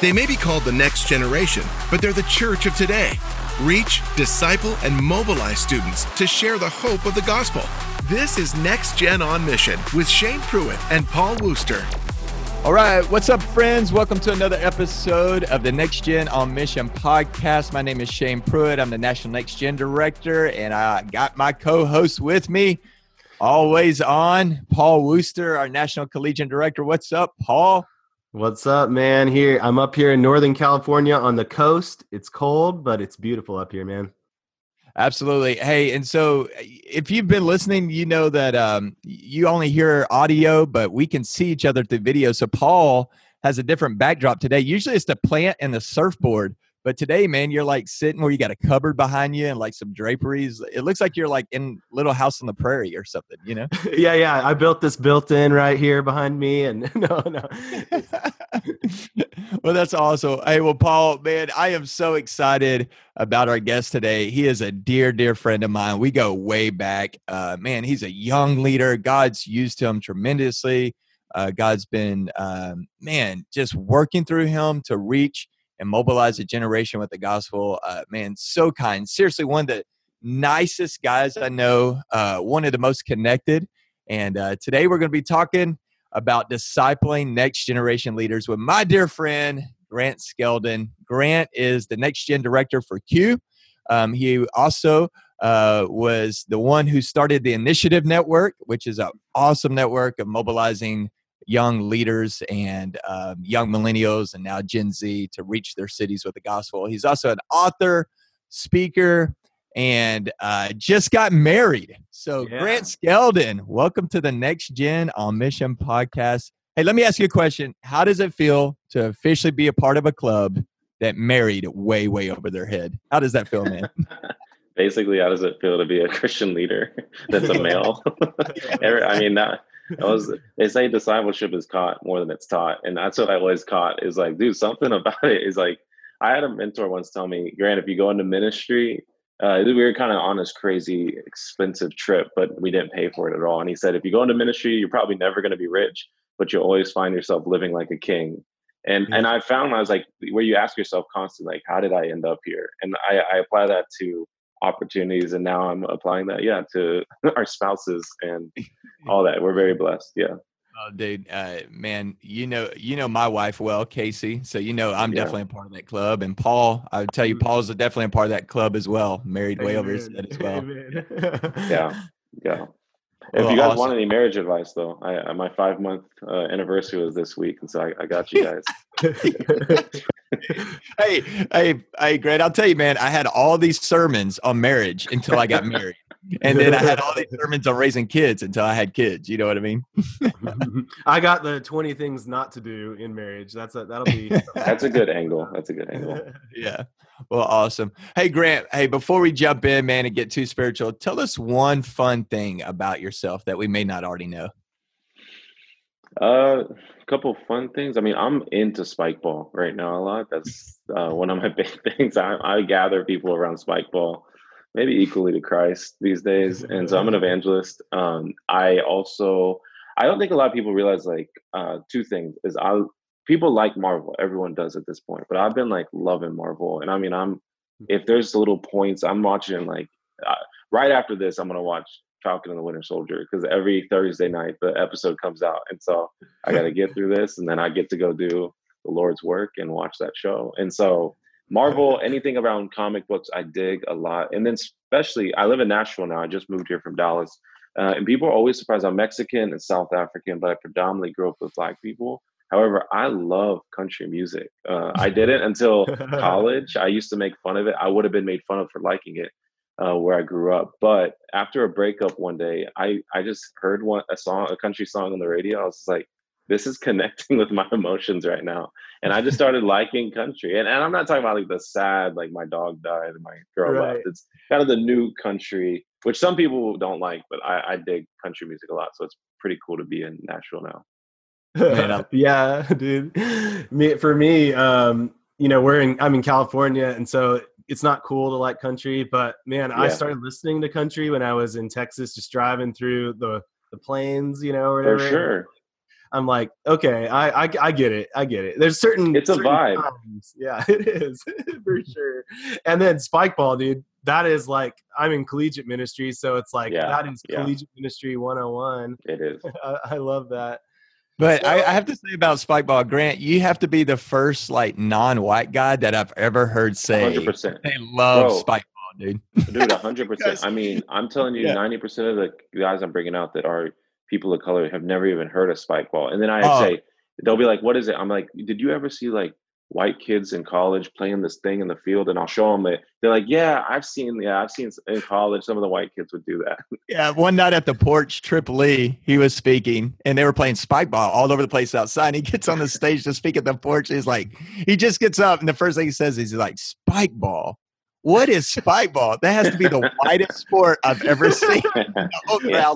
They may be called the next generation, but they're the church of today. Reach, disciple, and mobilize students to share the hope of the gospel. This is Next Gen On Mission with Shane Pruitt and Paul Wooster. All right, what's up, friends? Welcome to another episode of the Next Gen On Mission podcast. My name is Shane Pruitt. I'm the National Next Gen Director, and I got my co-host with me, always on, Paul Wooster, our National Collegiate Director. What's up, Paul? What's up, man? Here, I'm up here in Northern California on the coast. It's cold, but it's beautiful up here, man. Absolutely. Hey, and so if you've been listening, you know that you only hear audio, but we can see each other through video. So Paul has a different backdrop today. Usually it's the plant and the surfboard, but today, man, you're like sitting where you got a cupboard behind you and like some draperies. It looks like you're like in Little House on the Prairie or something, you know? Yeah. I built this built-in right here behind me, and no. Well, that's awesome. Hey, well, Paul, man, I am so excited about our guest today. He is a dear, dear friend of mine. We go way back. Man, he's a young leader. God's used him tremendously. God's been, just working through him to reach and mobilize a generation with the gospel. Man, so kind. Seriously, one of the nicest guys I know, one of the most connected. And today we're going to be talking about discipling next generation leaders with my dear friend, Grant Skeldon. Grant is the Next Gen Director for Q. He also was the one who started the Initiative Network, which is an awesome network of mobilizing young leaders and young millennials and now Gen Z to reach their cities with the gospel. He's also an author, speaker, and just got married. So yeah. Grant Skeldon, welcome to the Next Gen On Mission podcast. Hey, let me ask you a question. How does it feel to officially be a part of a club that married way, way over their head? How does that feel, man? Basically, how does it feel to be a Christian leader that's a male? I mean, they say discipleship is caught more than it's taught. And that's what I always caught is like, dude, something about it is like, I had a mentor once tell me, Grant, if you go into ministry, we were kind of on this crazy expensive trip, but we didn't pay for it at all. And he said, if you go into ministry, you're probably never going to be rich, but you'll always find yourself living like a king. And mm-hmm. and I found, I was like, where you ask yourself constantly, like, how did I end up here? And I apply that to opportunities, and now I'm applying that to our spouses and all that. We're very blessed. Oh, dude, man, you know my wife well, Casey, so you know I'm definitely a part of that club. And Paul, I would tell you, Paul's definitely a part of that club as well, married way over his head as well. Yeah Well, if you guys want any marriage advice, though, I my 5-month anniversary was this week, and so I got you guys. Hey, Grant, I'll tell you, man, I had all these sermons on marriage until I got married. And then I had all these sermons on raising kids until I had kids. You know what I mean? I got the 20 things not to do in marriage. That's a good angle. Yeah. Well, awesome. Hey, Grant, before we jump in, man, and get too spiritual, tell us one fun thing about yourself that we may not already know. A couple fun things. I mean, I'm into Spikeball right now a lot. That's one of my big things. I gather people around Spikeball, maybe equally to Christ these days. And so I'm an evangelist. I don't think a lot of people realize, like, two things is people like Marvel. Everyone does at this point, but I've been like loving Marvel. And I mean, if there's little points, I'm watching like right after this, I'm going to watch Falcon and the Winter Soldier, because every Thursday night the episode comes out, and so I got to get through this, and then I get to go do the Lord's work and watch that show. And so Marvel, anything around comic books, I dig a lot. And then especially, I live in Nashville now. I just moved here from Dallas, and people are always surprised. I'm Mexican and South African, but I predominantly grew up with Black people. However, I love country music. I didn't until college. I used to make fun of it. I would have been made fun of for liking it. Where I grew up. But after a breakup one day, I just heard a country song on the radio. I was like, this is connecting with my emotions right now. And I just started liking country. And I'm not talking about like the sad, like my dog died and my girl left. It's kind of the new country, which some people don't like, but I dig country music a lot. So it's pretty cool to be in Nashville now. Yeah, dude. For me, I'm in California, and so it's not cool to like country, but man, I started listening to country when I was in Texas, just driving through the plains, or whatever. For sure. I'm like, okay, I get it. I get it. There's certain, it's a vibe. Times. Yeah, it is for sure. And then Spikeball, dude, that is like, I'm in collegiate ministry. So it's like, that is collegiate ministry 101. It is. I love that. But I have to say about Spikeball, Grant, you have to be the first like non-white guy that I've ever heard say 100%. They love Spikeball, dude. Dude, 100%. I mean, I'm telling you, 90% of the guys I'm bringing out that are people of color have never even heard of Spikeball. And then I say, they'll be like, what is it? I'm like, did you ever see like white kids in college playing this thing in the field? And I'll show them that. They're like, I've seen in college, some of the white kids would do that. Yeah. One night at the porch, Trip Lee, he was speaking and they were playing Spikeball all over the place outside. And he gets on the stage to speak at the porch. He's like, he just gets up. And the first thing he says is he's like, Spikeball. What is Spikeball? That has to be the whitest sport I've ever seen. Oh, yeah.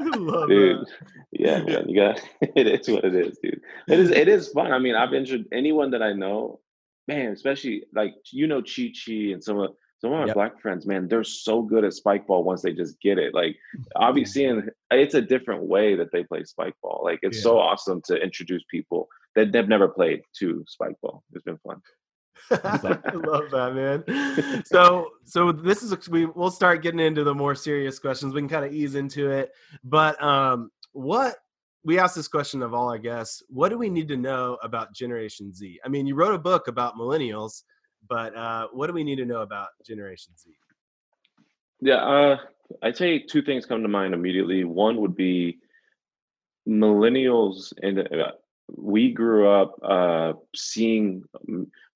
I love dude. That. Yeah, man, you got it is what it is, dude. It is fun. I mean, I've injured anyone that I know, man, especially like, you know, Chi and some of my black friends, man, they're so good at Spikeball once they just get it. Like, obviously, and it's a different way that they play Spikeball. Like, it's so awesome to introduce people that they've never played to Spikeball. It's been fun. I love that, man. So this is we'll start getting into the more serious questions. We can kind of ease into it, but we asked this question of all our guests: what do we need to know about Generation Z? I mean, you wrote a book about millennials, but what do we need to know about Generation Z? Yeah, I'd say two things come to mind immediately. One would be millennials and. We grew up seeing,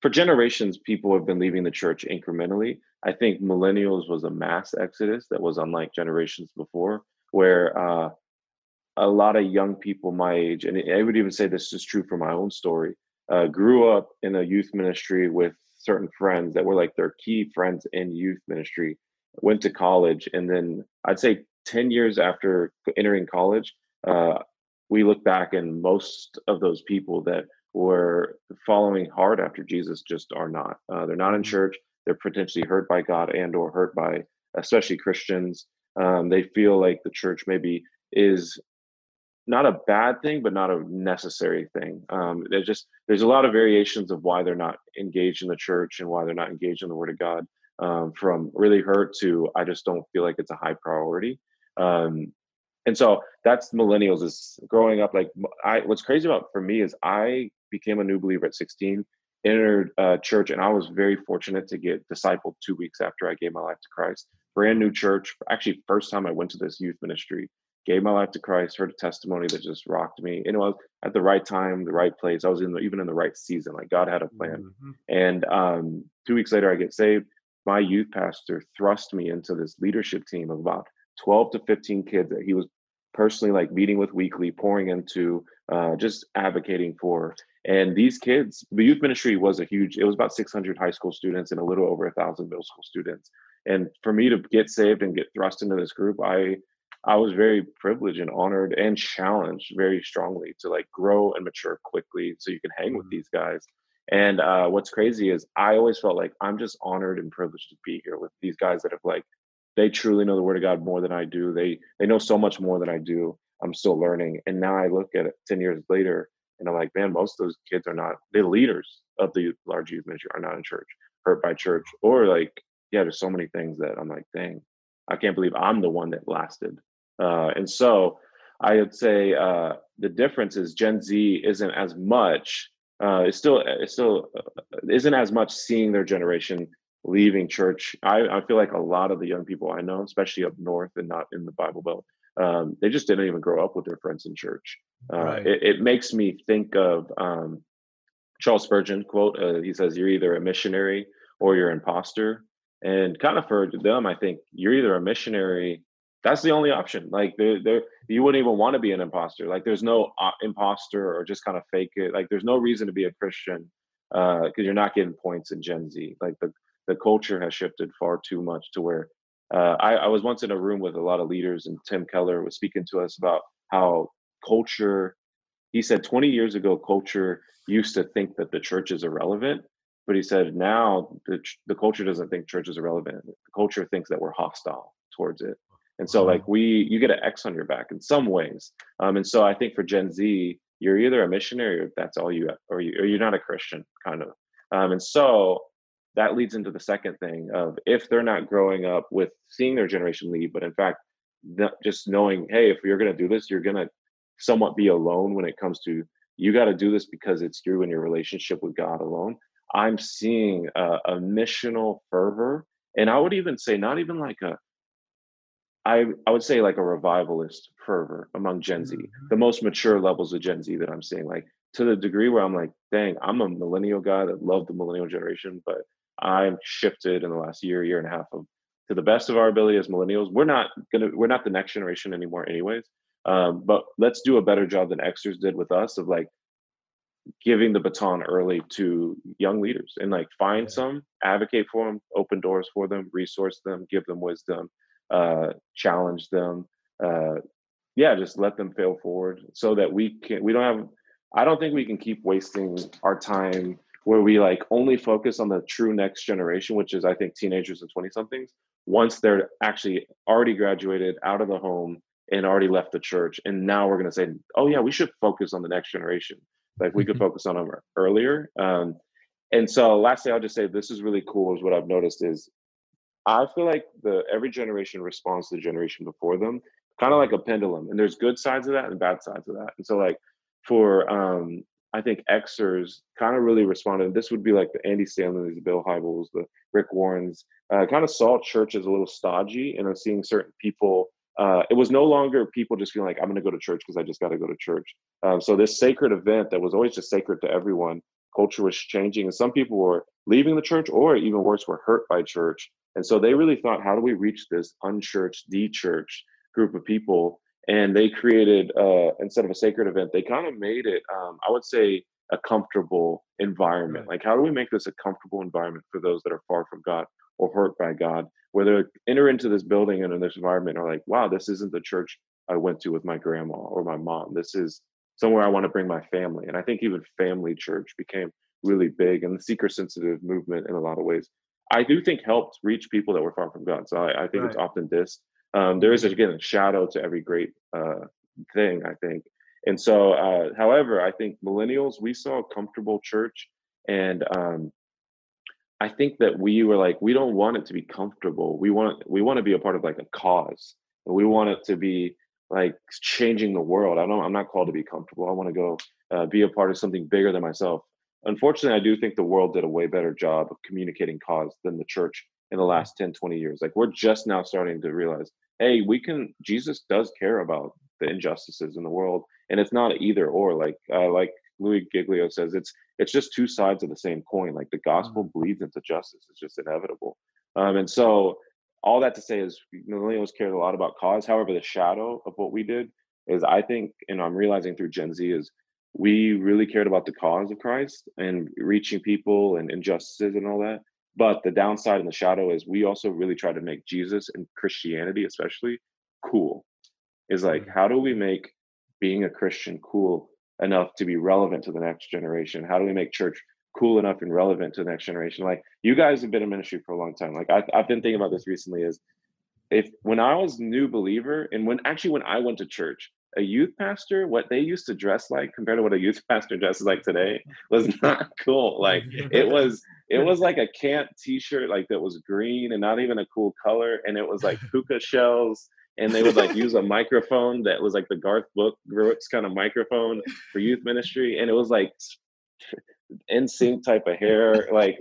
for generations, people have been leaving the church incrementally. I think millennials was a mass exodus that was unlike generations before, where a lot of young people my age, and I would even say this is true for my own story, grew up in a youth ministry with certain friends that were like their key friends in youth ministry, went to college, and then I'd say 10 years after entering college, we look back and most of those people that were following hard after Jesus just are not. They're not in church. They're potentially hurt by God and or hurt by especially Christians. They feel like the church maybe is not a bad thing, but not a necessary thing. There's a lot of variations of why they're not engaged in the church and why they're not engaged in the Word of God, from really hurt to I just don't feel like it's a high priority. And so that's millennials is growing up. Like what's crazy about for me is I became a new believer at 16, entered church, and I was very fortunate to get discipled 2 weeks after I gave my life to Christ. Brand new church. Actually, first time I went to this youth ministry, gave my life to Christ, heard a testimony that just rocked me. And I was at the right time, the right place. I was even in the right season. Like God had a plan. Mm-hmm. And 2 weeks later, I get saved. My youth pastor thrust me into this leadership team of about 12 to 15 kids that he was personally like meeting with weekly, pouring into, just advocating for. And these kids, the youth ministry was it was about 600 high school students and a little over 1,000 middle school students. And for me to get saved and get thrust into this group, I was very privileged and honored and challenged very strongly to like grow and mature quickly so you can hang with these guys. And what's crazy is I always felt like I'm just honored and privileged to be here with these guys that have like, they truly know the Word of God more than I do. They know so much more than I do. I'm still learning. And now I look at it 10 years later and I'm like, man, most of those kids are not, the leaders of the large youth ministry are not in church, hurt by church, or like, yeah, there's so many things that I'm like, dang, I can't believe I'm the one that lasted. And so I would say the difference is Gen Z isn't as much, isn't as much seeing their generation leaving church. I feel like a lot of the young people I know, especially up north and not in the Bible Belt, they just didn't even grow up with their friends in church. Right. It makes me think of Charles Spurgeon quote. He says, you're either a missionary or you're an imposter. And kind of for them, I think you're either a missionary. That's the only option. Like you wouldn't even want to be an imposter. Like there's no imposter or just kind of fake it. Like there's no reason to be a Christian because you're not getting points in Gen Z. Like the culture has shifted far too much to where I was once in a room with a lot of leaders and Tim Keller was speaking to us about how culture, he said 20 years ago, culture used to think that the church is irrelevant, but he said now the culture doesn't think church is irrelevant. The culture thinks that we're hostile towards it. And so like you get an X on your back in some ways. And so I think for Gen Z, you're either a missionary or that's all you have, or you're not a Christian kind of. And so that leads into the second thing of if they're not growing up with seeing their generation lead, but in fact, just knowing, hey, if you're going to do this, you're going to somewhat be alone when it comes to, you got to do this because it's you and your relationship with God alone. I'm seeing a missional fervor. And I would even say, not even like I would say like a revivalist fervor among Gen Z, the most mature levels of Gen Z that I'm seeing, like to the degree where I'm like, dang, I'm a millennial guy that loved the millennial generation, but I've shifted in the last year and a half of, to the best of our ability as millennials, we're not the next generation anymore anyways. But let's do a better job than Xers did with us of like giving the baton early to young leaders and like find some, advocate for them, open doors for them, resource them, give them wisdom, challenge them. Just let them fail forward so that I don't think we can keep wasting our time where we like only focus on the true next generation, which is I think teenagers and 20 somethings, once they're actually already graduated out of the home and already left the church. And now we're going to say, oh yeah, we should focus on the next generation. Like we could focus on them earlier. And so lastly, I'll just say, this is really cool is what I've noticed is I feel like every generation responds to the generation before them, kind of like a pendulum. And there's good sides of that and bad sides of that. And so like for, I think Xers kind of really responded. This would be like the Andy Stanley's, the Bill Hybels, the Rick Warrens, kind of saw church as a little stodgy, and I'm seeing certain people. It was no longer people just feeling like, I'm going to go to church because I just got to go to church. So this sacred event that was always just sacred to everyone, culture was changing. And some people were leaving the church or even worse, were hurt by church. And so they really thought, how do we reach this unchurched, de-churched group of people? And they created, instead of a sacred event, they kind of made it, I would say, a comfortable environment. Like, how do we make this a comfortable environment for those that are far from God or hurt by God, where they enter into this building and in this environment are like, wow, this isn't the church I went to with my grandma or my mom. This is somewhere I want to bring my family. And I think even family church became really big, and the seeker-sensitive movement in a lot of ways, I do think helped reach people that were far from God. So I think it's often this. There is, again, a shadow to every great thing, I think. And so, however, I think millennials, we saw a comfortable church. And I think that we were like, we don't want it to be comfortable. We want to be a part of like a cause. We want it to be like changing the world. I'm not called to be comfortable. I want to go be a part of something bigger than myself. Unfortunately, I do think the world did a way better job of communicating cause than the church in the last 10, 20 years. Like we're just now starting to realize, hey, Jesus does care about the injustices in the world. And it's not either or, like Louis Giglio says, it's just two sides of the same coin. Like the gospel bleeds into justice. It's just inevitable. And so all that to say is millennials cared a lot about cause. However, the shadow of what we did is I think, and I'm realizing through Gen Z is, we really cared about the cause of Christ and reaching people and injustices and all that. But the downside and the shadow is we also really try to make Jesus and Christianity especially cool. Is like, how do we make being a Christian cool enough to be relevant to the next generation? How do we make church cool enough and relevant to the next generation? Like you guys have been in ministry for a long time. Like I've been thinking about this recently is when I was a new believer and when I went to church, a youth pastor, what they used to dress like compared to what a youth pastor dresses like today was not cool. Like it was like a camp t-shirt, like that was green and not even a cool color. And it was like puka shells. And they would like use a microphone that was like the Garth Brooks kind of microphone for youth ministry. And it was like NSYNC type of hair, like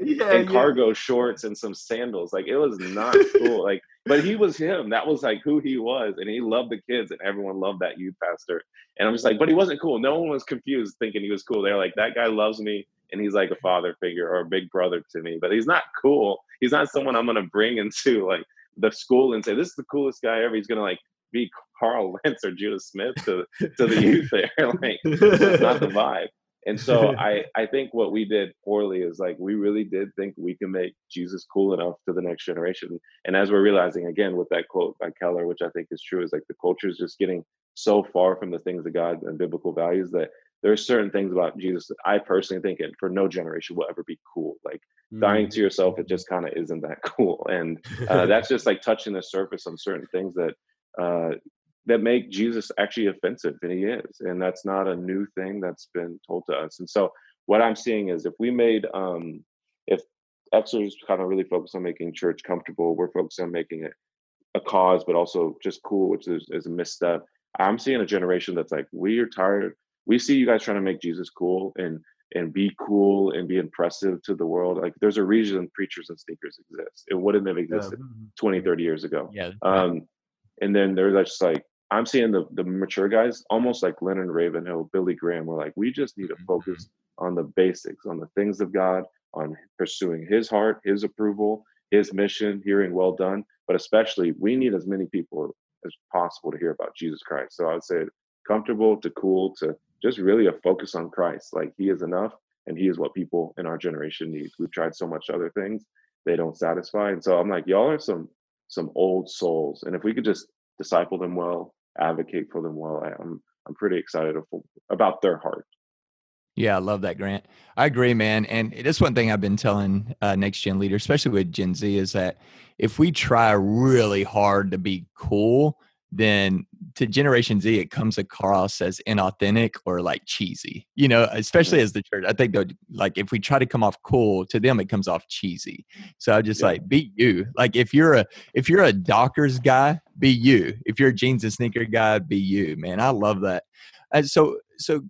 cargo shorts and some sandals. Like it was not cool. Like, but he was him. That was like who he was. And he loved the kids and everyone loved that youth pastor. And I'm just like, but he wasn't cool. No one was confused thinking he was cool. They're like, that guy loves me. And he's like a father figure or a big brother to me, but he's not cool. He's not someone I'm going to bring into like the school and say, this is the coolest guy ever. He's going to like be Carl Lentz or Judah Smith to the youth there. Like that's not the vibe. And so I think what we did poorly is like, we really did think we can make Jesus cool enough to the next generation. And as we're realizing again, with that quote by Keller, which I think is true, is like the culture is just getting so far from the things of God and biblical values that there are certain things about Jesus that I personally think for no generation will ever be cool. Like dying to yourself, it just kind of isn't that cool. And that's just like touching the surface on certain things that that make Jesus actually offensive, and he is. And that's not a new thing that's been told to us. And so what I'm seeing is if we made, if Exeter's kind of really focused on making church comfortable, we're focused on making it a cause, but also just cool, which is a misstep. I'm seeing a generation that's like, we are tired. We see you guys trying to make Jesus cool and be cool and be impressive to the world. Like, there's a reason preachers and sneakers exist. It wouldn't have existed 20, 30 years ago. Yeah. And then there's just like, I'm seeing the mature guys, almost like Leonard Ravenhill, Billy Graham, were like, we just need to focus on the basics, on the things of God, on pursuing his heart, his approval, his mission, hearing well done. But especially, we need as many people as possible to hear about Jesus Christ. So I would say comfortable to cool to just really a focus on Christ. Like, he is enough, and he is what people in our generation need. We've tried so much other things. They don't satisfy. And so I'm like, y'all are some old souls. And if we could just disciple them well, advocate for them well, I'm pretty excited about their heart. Yeah, I love that, Grant. I agree, man. And that's one thing I've been telling next gen leaders, especially with Gen Z, is that if we try really hard to be cool, then to Generation Z, it comes across as inauthentic or like cheesy, you know, especially as the church. I think that, like, if we try to come off cool to them, it comes off cheesy. So I just like, be you. Like, if you're a Dockers guy, be you. If you're a jeans and sneaker guy, be you, man. I love that. So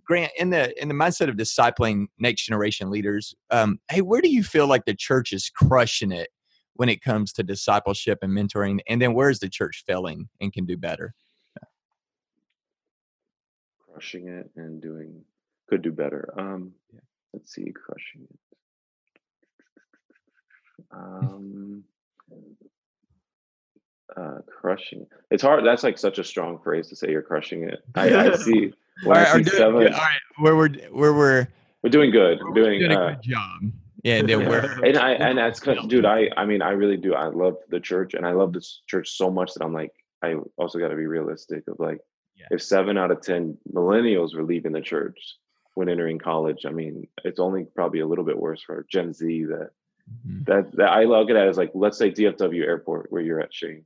Grant, in the mindset of discipling next generation leaders, hey, where do you feel like the church is crushing it when it comes to discipleship and mentoring? And then where is the church failing and can do better? Crushing it and could do better. Let's see, crushing it. Crushing. It's hard. That's like such a strong phrase to say. You're crushing it. I see. All right, we're doing good. We're doing a good job. Yeah, and that's because, dude. I mean, I really do. I love the church, and I love this church so much that I'm like, I also got to be realistic of like, if 7 out of 10 millennials were leaving the church when entering college, I mean, it's only probably a little bit worse for Gen Z that. That I look at it as like, let's say DFW Airport, where you're at, Shane.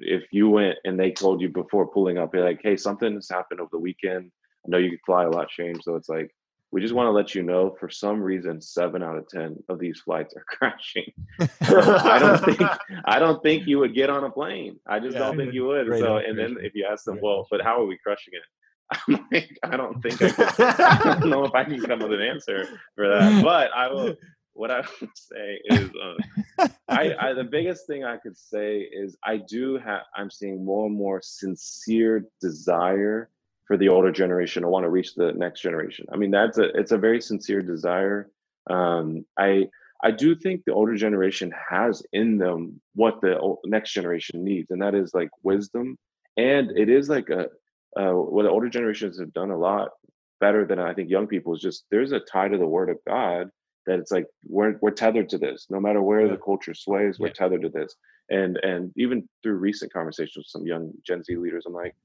If you went and they told you before pulling up, you're like, hey, something's happened over the weekend. I know you can fly a lot, Shane. So it's like, we just want to let you know, for some reason, 7 out of 10 of these flights are crashing. So I don't think you would get on a plane. I just don't think you would. So, and then if you ask them, well, but how are we crushing it? I'm like, I don't know if I can come up with an answer for that, but I will. What I would say is, the biggest thing I could say is I'm seeing more and more sincere desire for the older generation to want to reach the next generation. I mean, it's a very sincere desire. I do think the older generation has in them what the next generation needs, and that is like wisdom. And it is like what the older generations have done a lot better than I think young people is just, there's a tie to the Word of God. That it's like we're tethered to this, no matter where the culture sways, we're tethered to this. And even through recent conversations with some young Gen Z leaders, I'm like,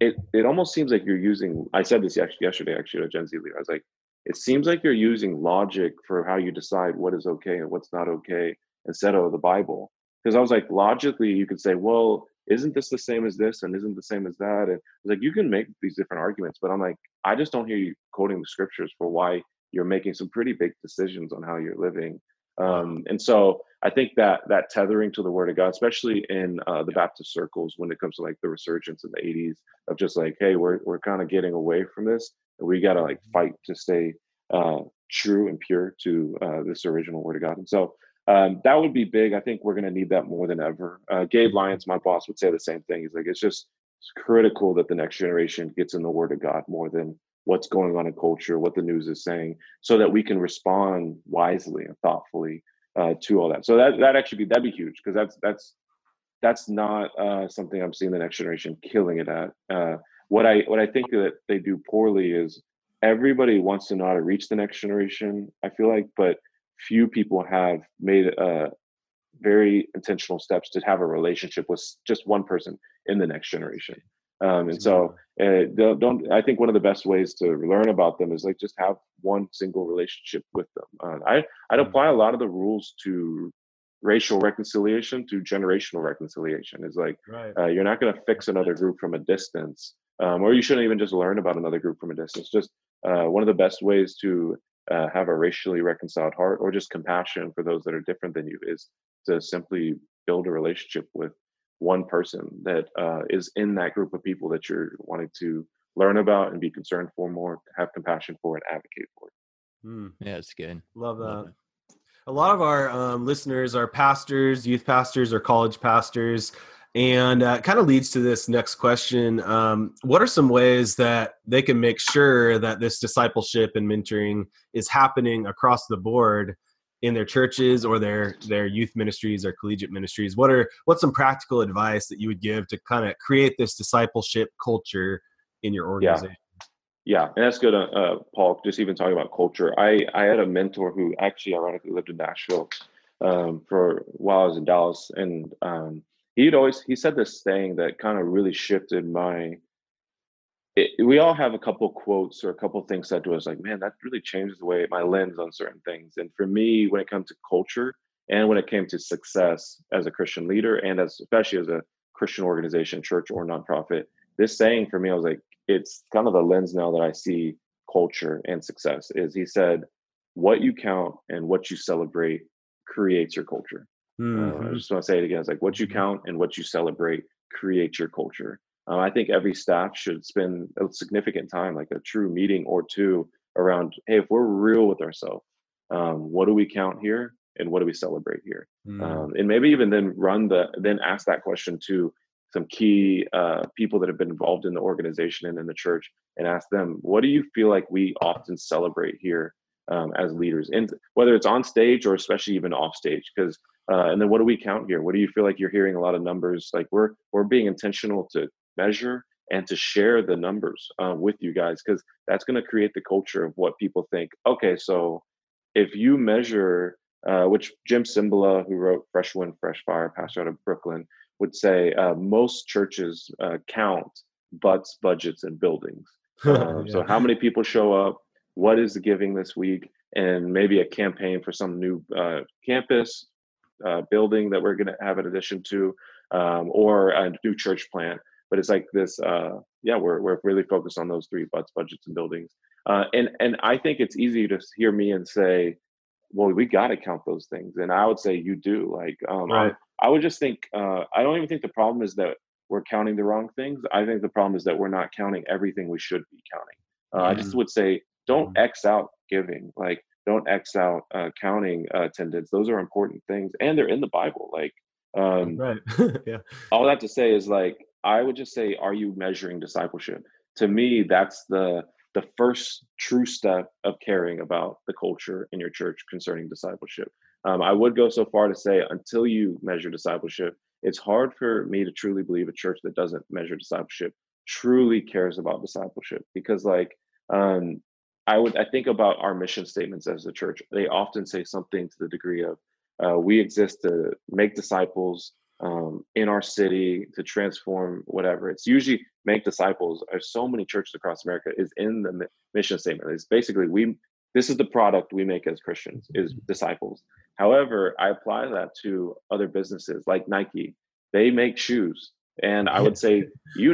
it almost seems like you're using. I said this yesterday to a Gen Z leader. I was like, it seems like you're using logic for how you decide what is okay and what's not okay instead of the Bible. Because I was like, logically, you could say, well, isn't this the same as this, and isn't the same as that? And I was like, you can make these different arguments, but I'm like, I just don't hear you quoting the scriptures for why you're making some pretty big decisions on how you're living. And so I think that tethering to the Word of God, especially in the Baptist circles, when it comes to like the resurgence in the 80s of just like, hey, we're kind of getting away from this. And we got to like fight to stay true and pure to this original Word of God. And so that would be big. I think we're going to need that more than ever. Gabe Lyons, my boss, would say the same thing. He's like, it's critical that the next generation gets in the Word of God more than what's going on in culture, what the news is saying, so that we can respond wisely and thoughtfully to all that. So that'd be huge, because that's not something I'm seeing the next generation killing it at. What I think that they do poorly is everybody wants to know how to reach the next generation, I feel like, but few people have made very intentional steps to have a relationship with just one person in the next generation. And so I think one of the best ways to learn about them is like just have one single relationship with them. I'd apply a lot of the rules to racial reconciliation through generational reconciliation. It's like, right. You're not going to fix another group from a distance, or you shouldn't even just learn about another group from a distance. Just one of the best ways to have a racially reconciled heart, or just compassion for those that are different than you, is to simply build a relationship with one person that is in that group of people that you're wanting to learn about and be concerned for more, have compassion for, and advocate for. Yeah, it's good. Love that. Love it. A lot of our listeners are pastors, youth pastors, or college pastors, and it kind of leads to this next question. What are some ways that they can make sure that this discipleship and mentoring is happening across the board in their churches or their youth ministries or collegiate ministries? What's some practical advice that you would give to kind of create this discipleship culture in your organization? Yeah, and that's good, Paul, just even talking about culture. I had a mentor who actually ironically lived in Nashville for while I was in Dallas. And he said this thing that kind of really shifted we all have a couple quotes or a couple things said to us like, man, that really changes the way my lens on certain things. And for me, when it comes to culture and when it came to success as a Christian leader and especially as a Christian organization, church or nonprofit, this saying for me, I was like, it's kind of the lens now that I see culture and success is, he said, what you count and what you celebrate creates your culture. Mm-hmm. I just want to say it again. It's like what you count and what you celebrate creates your culture. I think every staff should spend a significant time, like a true meeting or two around, hey, if we're real with ourselves, what do we count here and what do we celebrate here? Mm-hmm. And maybe even then ask that question to some key people that have been involved in the organization and in the church, and ask them, what do you feel like we often celebrate here as leaders? And whether it's on stage or especially even off stage, because and then what do we count here? What do you feel like you're hearing a lot of numbers? Like we're being intentional to measure and to share the numbers with you guys, because that's going to create the culture of what people think. Okay, so if you measure, which Jim Cymbala, who wrote Fresh Wind, Fresh Fire, pastor out of Brooklyn, would say most churches count butts, budgets, and buildings. Yeah. So how many people show up? What is the giving this week? And maybe a campaign for some new campus building that we're going to have an addition to, or a new church plant. But it's like this, we're really focused on those three: butts, budgets, and buildings. And I think it's easy to hear me and say, well, we got to count those things. And I would say you do. Like, right. I would just think, I don't even think the problem is that we're counting the wrong things. I think the problem is that we're not counting everything we should be counting. I just would say, don't X out giving. Like, don't X out counting attendance. Those are important things. And they're in the Bible. Like, right. Yeah. All I have to say is like, I would just say, are you measuring discipleship? To me, that's the first true step of caring about the culture in your church concerning discipleship. I would go so far to say, until you measure discipleship, it's hard for me to truly believe a church that doesn't measure discipleship truly cares about discipleship. Because I think about our mission statements as a church. They often say something to the degree of, we exist to make disciples in our city, to transform whatever. It's usually make disciples. There's so many churches across America is in the mission statement. It's basically this is the product we make as Christians, is disciples. However, I apply that to other businesses like Nike. They make shoes. And I would say, they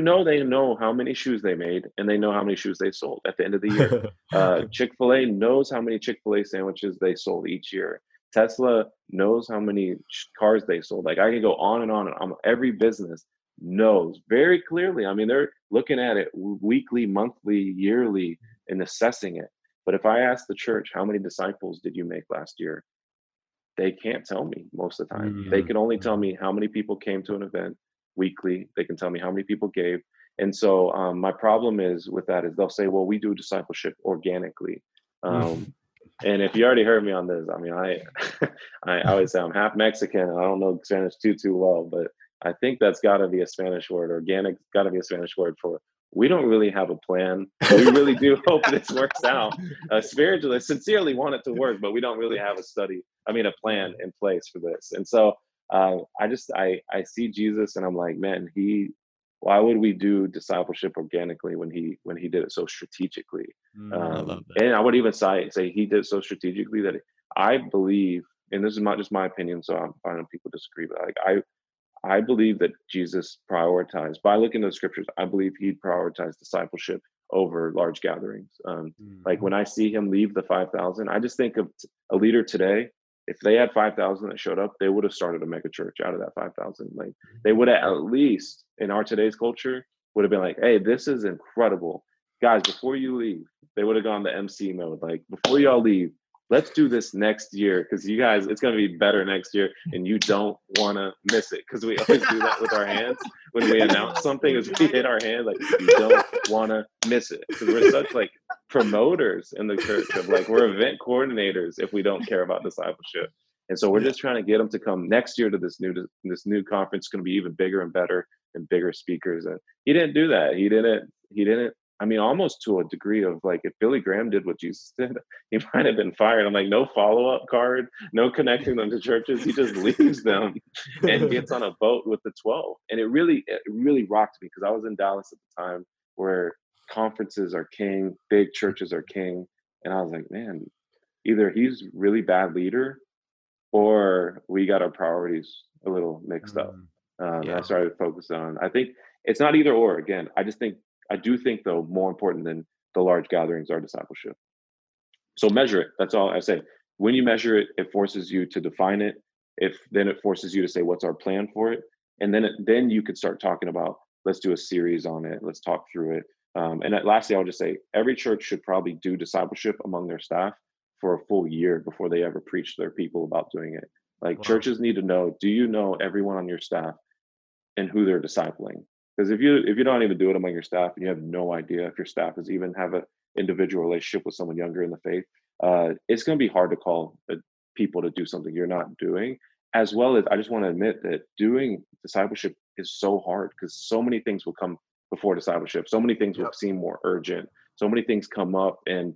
know how many shoes they made and they know how many shoes they sold at the end of the year. Chick-fil-A knows how many Chick-fil-A sandwiches they sold each year. Tesla knows how many cars they sold. Like, I can go on and on. Every business knows very clearly. I mean, they're looking at it weekly, monthly, yearly, and assessing it. But if I ask the church, how many disciples did you make last year? They can't tell me most of the time. Mm-hmm. They can only tell me how many people came to an event weekly. They can tell me how many people gave. And so my problem is with that is they'll say, well, we do discipleship organically. And if you already heard me on this, I mean, I always say I'm half Mexican and I don't know Spanish too well, but I think that's got to be a Spanish word. Organic's got to be a Spanish word for, we don't really have a plan. We really do hope this works out. Spiritualists sincerely want it to work, but we don't really have a plan in place for this. And so I see Jesus and I'm like, man, why would we do discipleship organically when he did it so strategically? I love that. And I would even say he did it so strategically that I believe and this is not just my opinion, so I'm fine if people disagree, but like I believe that Jesus prioritized, by looking at the scriptures, I believe he prioritized discipleship over large gatherings. Like when I see him leave the 5,000, I just think of a leader today. If they had 5,000 that showed up, they would have started a mega church out of that 5,000. Like they would have, at least in our today's culture, would have been like, hey, this is incredible. Guys, before you leave, they would have gone to MC mode. Like, before y'all leave, let's do this next year, because you guys, it's going to be better next year, and you don't want to miss it, because we always do that with our hands when we announce something, is we hit our hand, like, you don't want to miss it, because we're such, like, promoters in the church of, like, we're event coordinators if we don't care about discipleship. And so we're just trying to get them to come next year to this new conference. It's going to be even bigger and better and bigger speakers. And he didn't do that. He didn't. I mean, almost to a degree of like, if Billy Graham did what Jesus did, he might have been fired. I'm like, no follow-up card, no connecting them to churches. He just leaves them and gets on a boat with the 12. And it really rocked me, because I was in Dallas at the time, where conferences are king, big churches are king. And I was like, man, either he's really bad leader, or we got our priorities a little mixed up. And I started to focus on, I think it's not either or. Again, I do think, though, more important than the large gatherings are discipleship. So measure it. That's all I say. When you measure it, it forces you to define it. Then it forces you to say, what's our plan for it? And then you could start talking about, let's do a series on it. Let's talk through it. And lastly, I'll just say, every church should probably do discipleship among their staff for a full year before they ever preach to their people about doing it. Like, wow. Churches need to know, do you know everyone on your staff and who they're discipling? Because if you don't even do it among your staff, and you have no idea if your staff is even have an individual relationship with someone younger in the faith, it's going to be hard to call people to do something you're not doing. As well as, I just want to admit that doing discipleship is so hard, because so many things will come before discipleship. So many things will seem more urgent. So many things come up, and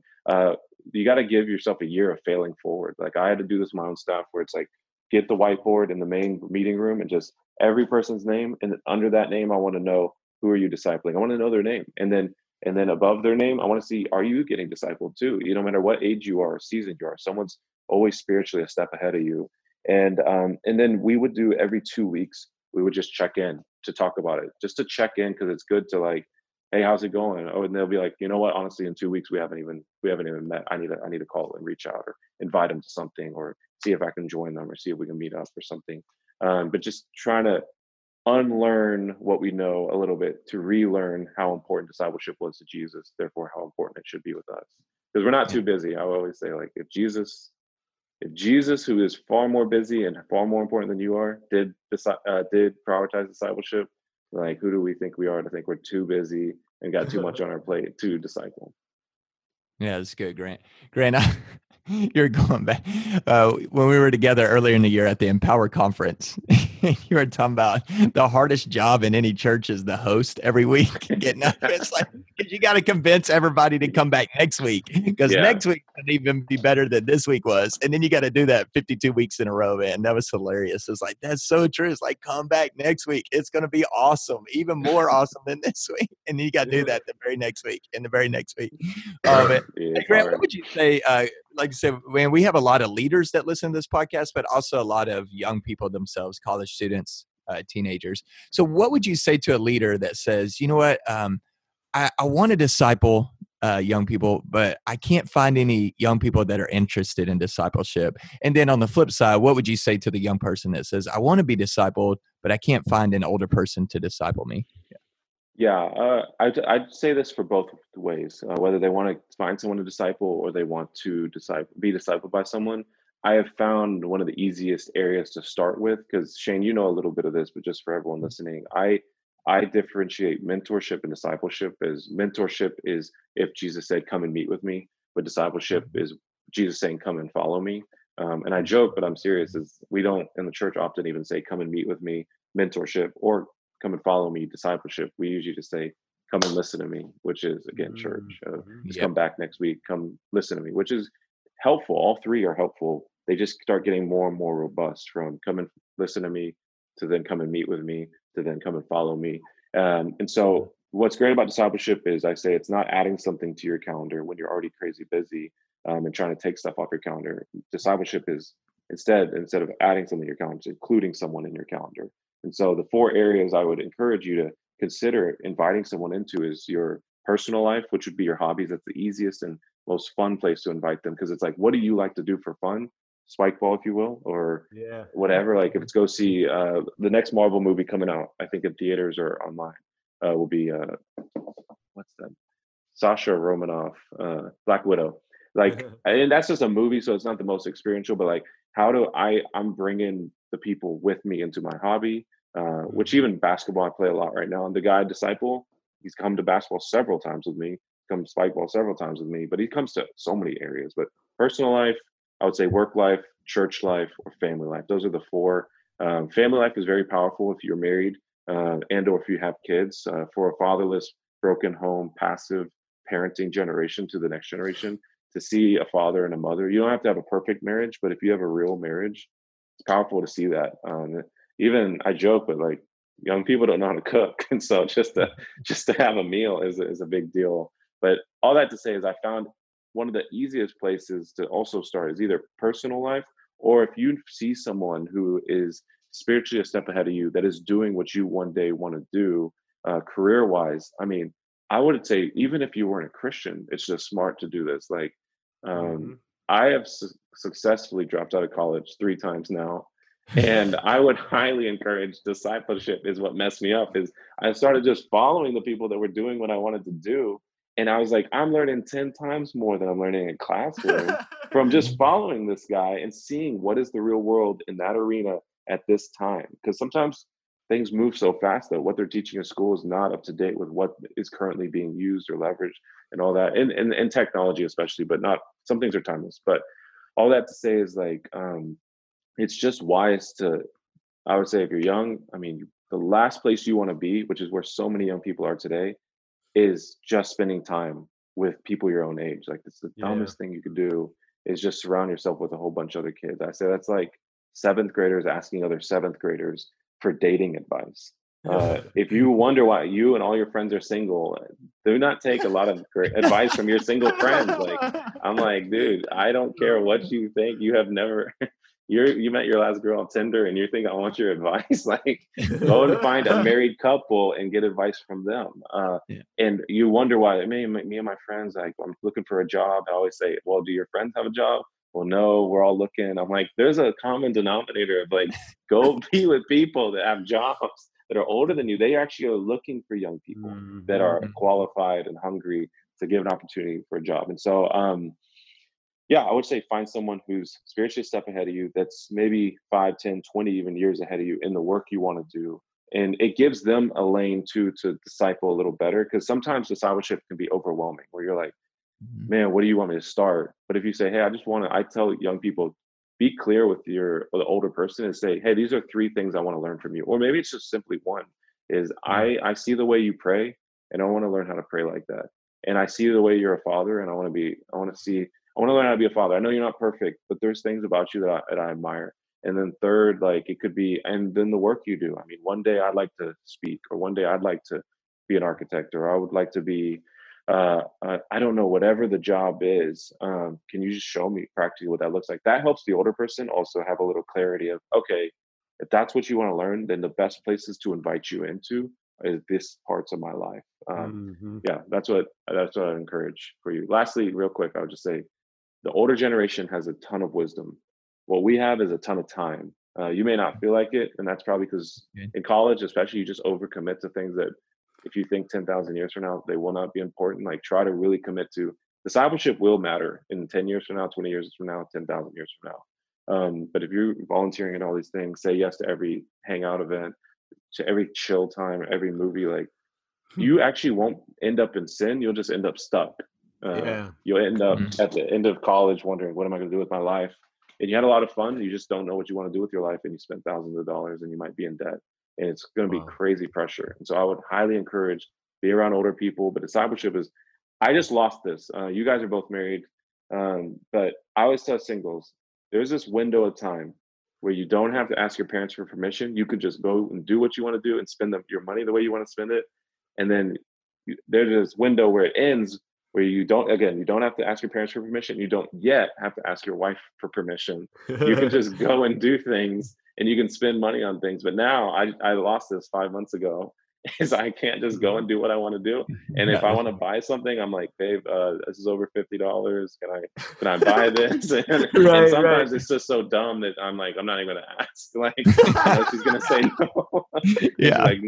you got to give yourself a year of failing forward. Like, I had to do this with my own staff, where it's like, get the whiteboard in the main meeting room and just every person's name, and under that name, I want to know, who are you discipling? I want to know their name, and then above their name, I want to see, are you getting discipled too? You know, no matter what age you are or season you are, someone's always spiritually a step ahead of you. And then we would do, every 2 weeks, we would just check in to talk about it, just to check in, because it's good to, like, hey, how's it going? Oh, and they'll be like, you know what? Honestly, in 2 weeks, we haven't even met. I need to call and reach out, or invite them to something, or see if I can join them, or see if we can meet up or something. But just trying to unlearn what we know a little bit to relearn how important discipleship was to Jesus, therefore how important it should be with us. Because we're not too busy. I always say, like, if Jesus, who is far more busy and far more important than you are, did prioritize discipleship, like, who do we think we are to think we're too busy and got too much on our plate to disciple? Yeah, that's good, Grant. Grant, you're going back. When we were together earlier in the year at the Empower Conference, you were talking about the hardest job in any church is the host every week. Getting up, it's like, because you got to convince everybody to come back next week, because next week could even be better than this week was. And then you got to do that 52 weeks in a row, man. That was hilarious. It's like, that's so true. It's like, come back next week. It's going to be awesome, even more awesome than this week. And then you got to do that the very next week and the very next week. Hey, Grant, what would you say, like I said, man, we have a lot of leaders that listen to this podcast, but also a lot of young people themselves, college students, teenagers. So what would you say to a leader that says, you know what, I want to disciple young people, but I can't find any young people that are interested in discipleship? And then on the flip side, what would you say to the young person that says, I want to be discipled, but I can't find an older person to disciple me? I'd say this for both ways, whether they want to find someone to disciple or they want to be discipled by someone. I have found one of the easiest areas to start with, because Shane, you know a little bit of this, but just for everyone listening, I differentiate mentorship and discipleship. As mentorship is if Jesus said, come and meet with me, but discipleship is Jesus saying, come and follow me. And I joke, but I'm serious, is we don't in the church often even say, come and meet with me, mentorship, or come and follow me, discipleship. We usually just say, come and listen to me, which is, again, church. Just come back next week, come listen to me, which is helpful. All three are helpful. They just start getting more and more robust, from come and listen to me, to then come and meet with me, to then come and follow me. And so what's great about discipleship is, I say, it's not adding something to your calendar when you're already crazy busy and trying to take stuff off your calendar. Discipleship is instead of adding something to your calendar, including someone in your calendar. And so the four areas I would encourage you to consider inviting someone into is your personal life, which would be your hobbies. That's the easiest and most fun place to invite them, because it's like, what do you like to do for fun? Spikeball, if you will, or whatever. Like if it's go see the next Marvel movie coming out, I think in theaters or online, will be what's that? Sasha Romanoff, Black Widow. Like, and that's just a movie, so it's not the most experiential, but like, how do I'm bringing the people with me into my hobby, which even basketball I play a lot right now. And the guy Disciple, he's come to basketball several times with me, come Spikeball several times with me, but he comes to so many areas. But personal life, I would say work life, church life, or family life. Those are the four. Family life is very powerful if you're married and or if you have kids. For a fatherless, broken home, passive parenting generation to the next generation, to see a father and a mother. You don't have to have a perfect marriage, but if you have a real marriage, it's powerful to see that. Even I joke, but like young people don't know how to cook. And so just to have a meal is a big deal. But all that to say is I found one of the easiest places to also start is either personal life, or if you see someone who is spiritually a step ahead of you, that is doing what you one day want to do career-wise. I mean, I would say even if you weren't a Christian, it's just smart to do this. Like I have successfully dropped out of college 3 times now. And I would highly encourage discipleship is what messed me up is I started just following the people that were doing what I wanted to do. And I was like, I'm learning 10 times more than I'm learning in classroom from just following this guy and seeing what is the real world in that arena at this time. Because sometimes things move so fast that what they're teaching in school is not up to date with what is currently being used or leveraged and all that. And technology especially, but not, some things are timeless. But all that to say is like, it's just wise to, I would say if you're young, I mean, the last place you want to be, which is where so many young people are today, is just spending time with people your own age. Like it's the dumbest thing you could do is just surround yourself with a whole bunch of other kids. I say that's like 7th graders asking other 7th graders for dating advice. If you wonder why you and all your friends are single, do not take a lot of advice from your single friends. Like I'm like, dude, I don't care what you think. You have never... You met your last girl on Tinder and you think I want your advice. Like go and find a married couple and get advice from them. And you wonder why me and my friends, like I'm looking for a job. I always say, well, do your friends have a job? Well, no, we're all looking. I'm like, there's a common denominator of like, go be with people that have jobs that are older than you. They actually are looking for young people that are qualified and hungry to give an opportunity for a job. And so, I would say find someone who's spiritually a step ahead of you, that's maybe 5, 10, 20 even years ahead of you in the work you want to do. And it gives them a lane too to disciple a little better, because sometimes discipleship can be overwhelming where you're like, man, what do you want me to start? But if you say, hey, I tell young people, be clear with the older person and say, hey, these are 3 things I want to learn from you. Or maybe it's just simply one is I see the way you pray and I want to learn how to pray like that. And I see the way you're a father and I want to learn how to be a father. I know you're not perfect, but there's things about you that I admire. And then 3rd, like it could be, and then the work you do. I mean, one day I'd like to speak, or one day I'd like to be an architect, or I would like to be, I don't know, whatever the job is. Can you just show me practically what that looks like? That helps the older person also have a little clarity of, okay, if that's what you want to learn, then the best places to invite you into is this parts of my life. That's what I encourage for you. Lastly, real quick, I would just say, the older generation has a ton of wisdom. What we have is a ton of time. You may not feel like it, and that's probably because in college, especially, you just overcommit to things that if you think 10,000 years from now, they will not be important. Like try to really commit to discipleship will matter in 10 years from now, 20 years from now, 10,000 years from now. But if you're volunteering in all these things, say yes to every hangout event, to every chill time, every movie, like you actually won't end up in sin. You'll just end up stuck. You'll end up at the end of college wondering, what am I going to do with my life? And you had a lot of fun. You just don't know what you want to do with your life. And you spent thousands of dollars and you might be in debt. And it's going to be crazy pressure. And so I would highly encourage be around older people. But discipleship is, I just lost this. You guys are both married. But I always tell singles, there's this window of time where you don't have to ask your parents for permission. You could just go and do what you want to do and spend your money the way you want to spend it. And then there's this window where it ends where you don't, again, you don't have to ask your parents for permission. You don't yet have to ask your wife for permission. You can just go and do things, and you can spend money on things. But now I lost this 5 months ago, is I can't just go and do what I want to do. And if I want to buy something, I'm like, babe, this is over $50. Can I buy this? And sometimes it's just so dumb that I'm like, I'm not even going to ask. Like, she's going to say no. Yeah. Like,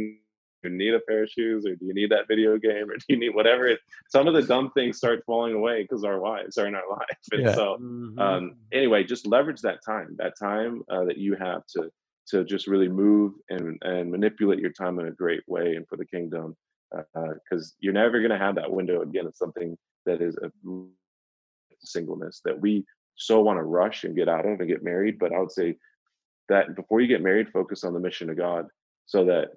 do you need a pair of shoes, or do you need that video game, or do you need whatever? Some of the dumb things start falling away because our wives are in our life. And so anyway, just leverage that time that you have to just really move and manipulate your time in a great way and for the kingdom, because you're never going to have that window again of something that is a singleness that we so want to rush and get out of and get married. But I would say that before you get married, focus on the mission of God, so that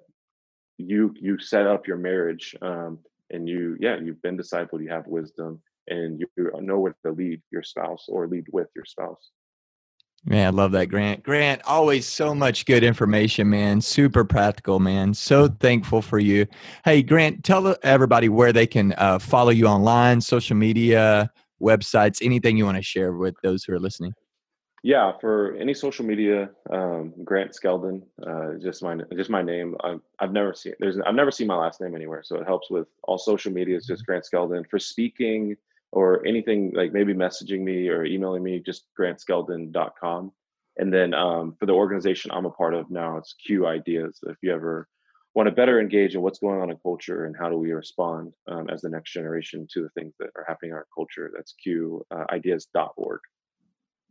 you set up your marriage, and you've been discipled, you have wisdom, and you know where to lead your spouse or lead with your spouse. Man, I love that, Grant. Grant, always so much good information, man. Super practical, man. So thankful for you. Hey, Grant, tell everybody where they can follow you online, social media, websites, anything you want to share with those who are listening. Yeah, for any social media, Grant Skeldon, just my name. I've never seen my last name anywhere, so it helps with all social media. It's just Grant Skeldon. For speaking or anything, like maybe messaging me or emailing me, just grantskeldon.com. And then for the organization I'm a part of now, it's Q Ideas. If you ever want to better engage in what's going on in culture and how do we respond as the next generation to the things that are happening in our culture, that's QIdeas.org.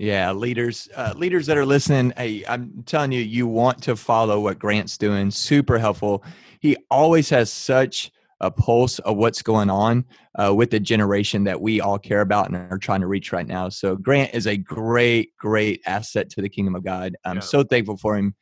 Yeah, leaders that are listening, hey, I'm telling you, you want to follow what Grant's doing. Super helpful. He always has such a pulse of what's going on with the generation that we all care about and are trying to reach right now. So Grant is a great, great asset to the kingdom of God. I'm so thankful for him.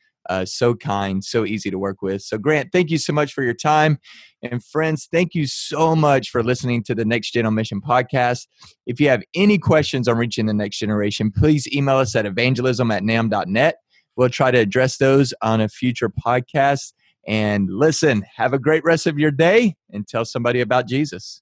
So kind, so easy to work with. So Grant, thank you so much for your time. And friends, thank you so much for listening to the Next Gen on Mission podcast. If you have any questions on reaching the next generation, please email us at evangelism@nam.net. We'll try to address those on a future podcast. And listen, have a great rest of your day and tell somebody about Jesus.